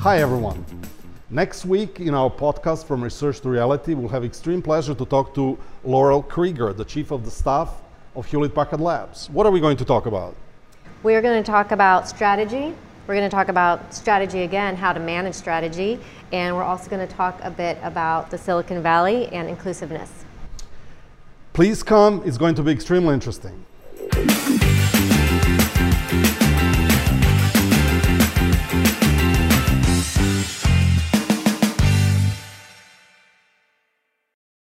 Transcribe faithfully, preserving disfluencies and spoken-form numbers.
Hi everyone. Next week in our podcast from Research to Reality, we'll have extreme pleasure to talk to Laurel Krieger, the Chief of the Staff of Hewlett Packard Labs. What are we going to talk about? We are going to talk about strategy. We're going to talk about strategy again, how to manage strategy, and we're also going to talk a bit about the Silicon Valley and inclusiveness. Please come, it's going to be extremely interesting.